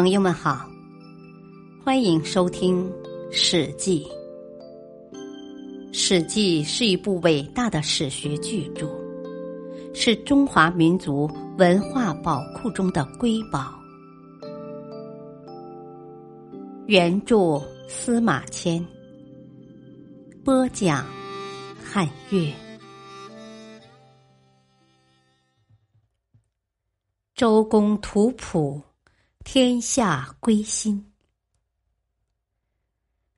朋友们好，欢迎收听史记。史记是一部伟大的史学巨著，是中华民族文化宝库中的瑰宝。原著司马迁，播讲汉乐。周公吐哺，天下归心。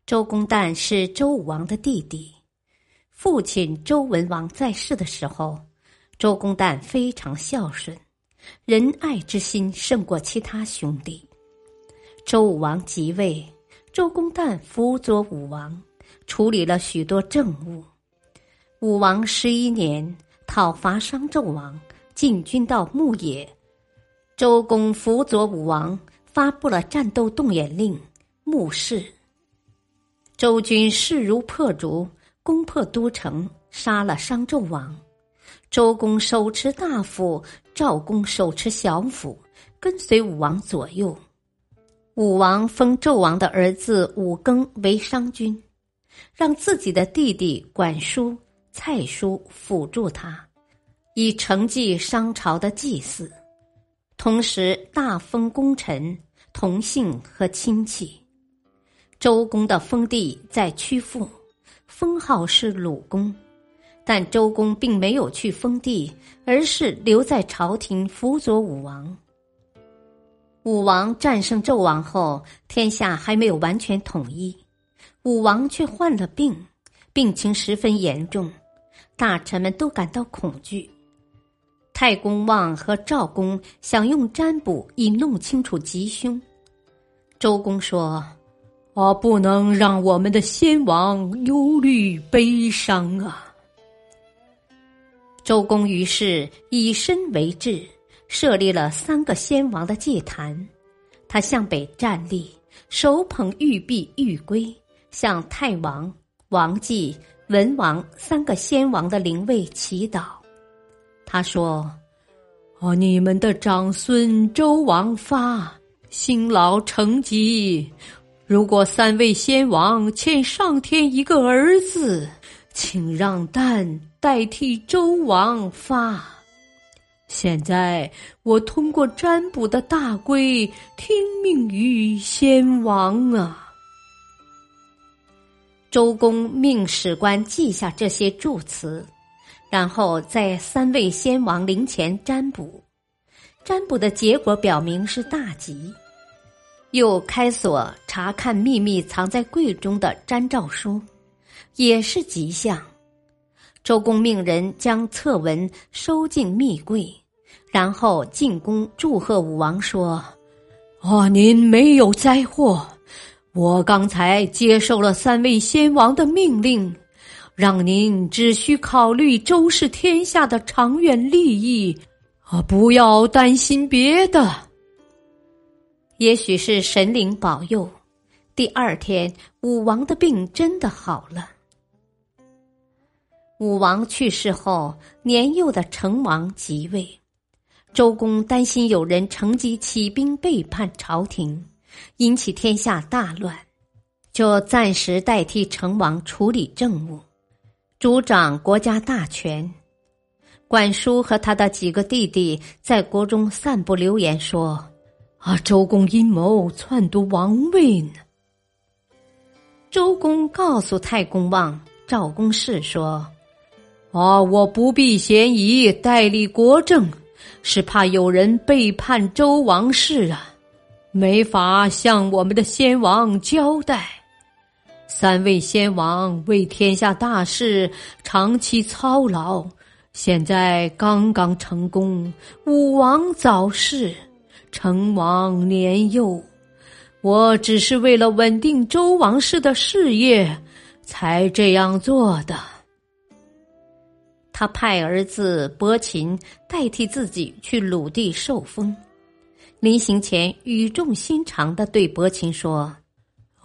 周公旦是周武王的弟弟，父亲周文王在世的时候，周公旦非常孝顺，仁爱之心胜过其他兄弟。周武王即位，周公旦辅佐武王，处理了许多政务。武王11年，讨伐商纣王，进军到牧野。周公辅佐武王，发布了战斗动员令、牧誓。周军势如破竹，攻破都城，杀了商纣王。周公手持大斧，赵公手持小斧，跟随武王左右。武王封纣王的儿子武庚为商君，让自己的弟弟管叔、蔡叔辅助他，以承继商朝的祭祀，同时大封功臣、同姓和亲戚。周公的封地在曲阜，封号是鲁公，但周公并没有去封地，而是留在朝廷辅佐武王。武王战胜纣王后，天下还没有完全统一，武王却患了病，病情十分严重，大臣们都感到恐惧。太公望和赵公想用占卜以弄清楚吉凶，周公说：我不能让我们的先王忧虑悲伤啊！周公于是以身为志，设立了3个先王的祭坛。他向北站立，手捧玉璧玉圭，向太王、王继、文王3个先王的灵位祈祷。他说：你们的长孙周王发，辛劳成疾，如果3位先王欠上天一个儿子，请让旦代替周王发。现在我通过占卜的大规听命于先王啊。周公命史官记下这些祝词，然后在3位先王灵前占卜。占卜的结果表明是大吉。又开锁查看秘密藏在柜中的占诏书，也是吉祥。周公命人将策文收进密柜，然后进宫祝贺武王说：您没有灾祸，我刚才接受了3位先王的命令，让您只需考虑周氏天下的长远利益，不要担心别的。也许是神灵保佑，第2天武王的病真的好了。武王去世后，年幼的成王即位。周公担心有人乘机起兵背叛朝廷，引起天下大乱，就暂时代替成王处理政务，主掌国家大权。管叔和他的几个弟弟在国中散布流言说：周公阴谋篡夺王位呢。周公告诉太公望、赵公氏说：我不避嫌疑，代理国政，是怕有人背叛周王室啊，没法向我们的先王交代。3位先王为天下大事长期操劳，现在刚刚成功，武王早逝，成王年幼，我只是为了稳定周王室的事业才这样做的。他派儿子伯禽代替自己去鲁地受封，临行前语重心长地对伯禽说：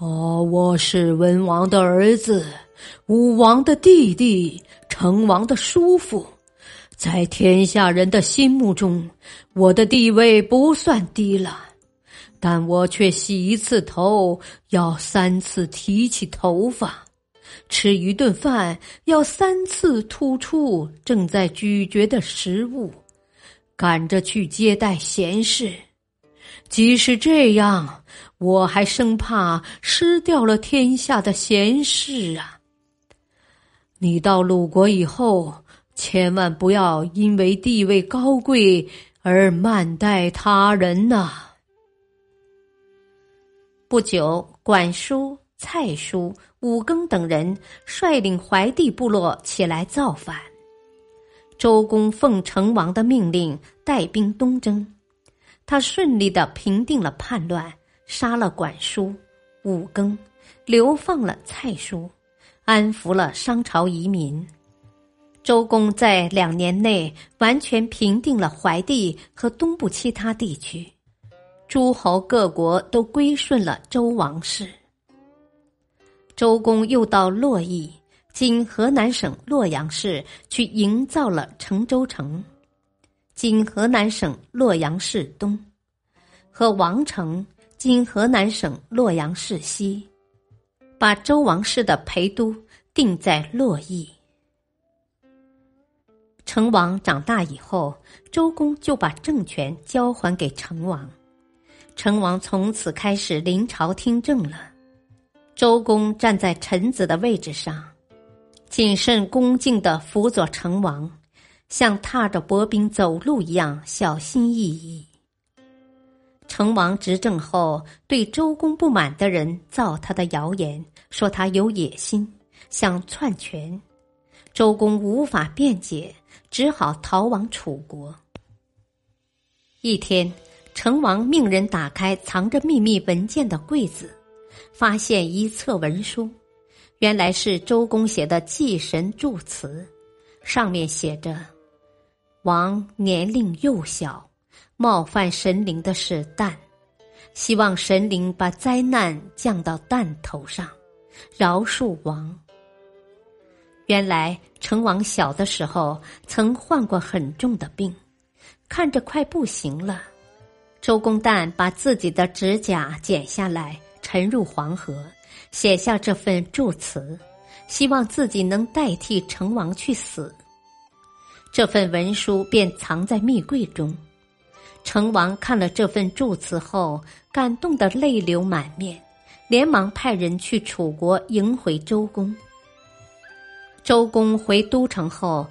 我是文王的儿子，武王的弟弟，成王的叔父，在天下人的心目中，我的地位不算低了，但我却洗一次头要3次提起头发，吃一顿饭要3次吐出正在咀嚼的食物，赶着去接待闲事。即使这样，我还生怕失掉了天下的闲事啊。你到鲁国以后，千万不要因为地位高贵而慢待他人啊。不久，管叔、蔡叔、武庚等人率领淮地部落起来造反。周公奉成王的命令，带兵东征。他顺利地平定了叛乱，杀了管叔、武庚，流放了蔡叔，安抚了商朝移民。周公在2年内完全平定了淮地和东部其他地区，诸侯各国都归顺了周王室。周公又到洛邑（今河南省洛阳市）去营造了成周城。今河南省洛阳市东，和王城（今河南省洛阳市西），把周王室的陪都定在洛邑。成王长大以后，周公就把政权交还给成王。成王从此开始临朝听政了。周公站在臣子的位置上，谨慎恭敬地辅佐成王，像踏着薄冰走路一样小心翼翼。成王执政后，对周公不满的人造他的谣言，说他有野心，想篡权。周公无法辩解，只好逃往楚国。一天，成王命人打开藏着秘密文件的柜子，发现一册文书，原来是周公写的祭神祝词，上面写着：王年龄幼小，冒犯神灵的是蛋，希望神灵把灾难降到蛋头上，饶恕王。原来成王小的时候曾患过很重的病，看着快不行了，周公旦把自己的指甲剪下来沉入黄河，写下这份祝词，希望自己能代替成王去死。这份文书便藏在密柜中。成王看了这份祝词后，感动得泪流满面，连忙派人去楚国迎回周公。周公回都城后，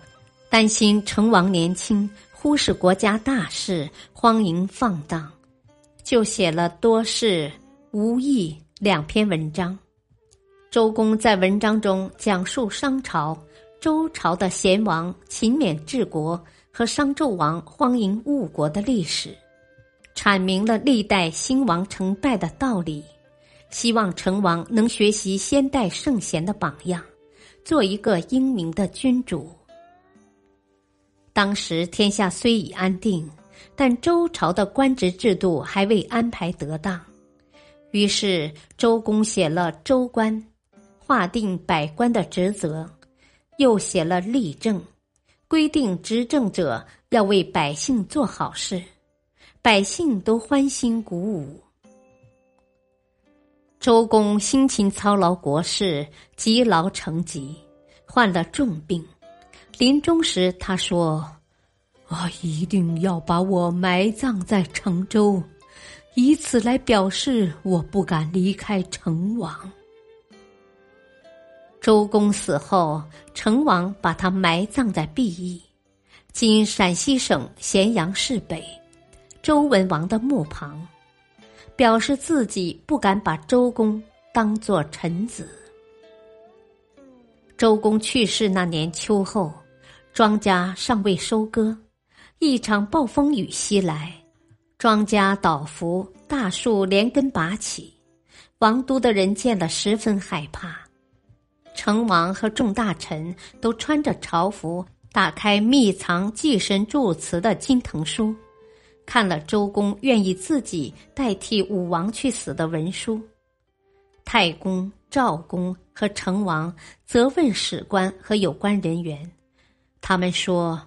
担心成王年轻，忽视国家大事，荒淫放荡，就写了多事、无益2篇文章。周公在文章中讲述商朝、周朝的贤王勤勉治国和商纣王荒淫误国的历史，阐明了历代兴亡成败的道理，希望成王能学习先代圣贤的榜样，做一个英明的君主。当时天下虽已安定，但周朝的官职制度还未安排得当，于是周公写了周官，划定百官的职责，又写了例政，规定执政者要为百姓做好事，百姓都欢欣鼓舞。周公辛勤操劳国事，积劳成疾，患了重病。临终时他说：我一定要把我埋葬在成周，以此来表示我不敢离开成王。周公死后，成王把他埋葬在毕邑，今陕西省咸阳市北，周文王的墓旁，表示自己不敢把周公当作臣子。周公去世那年秋后，庄稼尚未收割，一场暴风雨袭来，庄稼倒伏，大树连根拔起。王都的人见了十分害怕，成王和众大臣都穿着朝服，打开密藏祭神祝词的金藤书，看了周公愿意自己代替武王去死的文书。太公、赵公和成王责问史官和有关人员，他们说：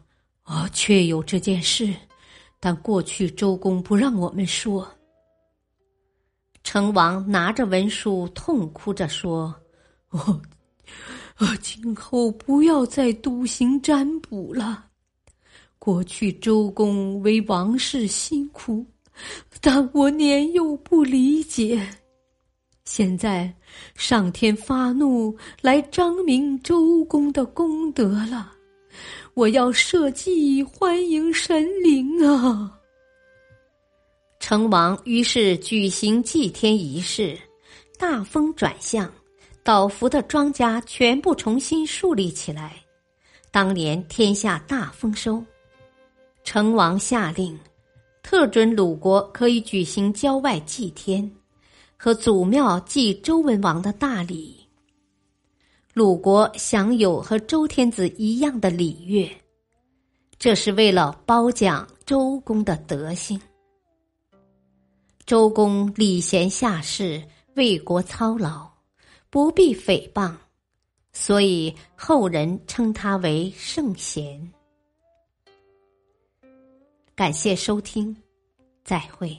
确有这件事，但过去周公不让我们说。成王拿着文书痛哭着说：“今后不要再笃行占卜了。过去周公为王室辛苦，但我年幼不理解。现在上天发怒来彰明周公的功德了，我要设祭欢迎神灵啊！”成王于是举行祭天仪式，大风转向，倒伏的庄稼全部重新树立起来。当年天下大丰收，成王下令，特准鲁国可以举行郊外祭天，和祖庙祭周文王的大礼。鲁国享有和周天子一样的礼乐，这是为了褒奖周公的德性。周公礼贤下士，为国操劳，不必诽谤，所以后人称他为圣贤。感谢收听，再会。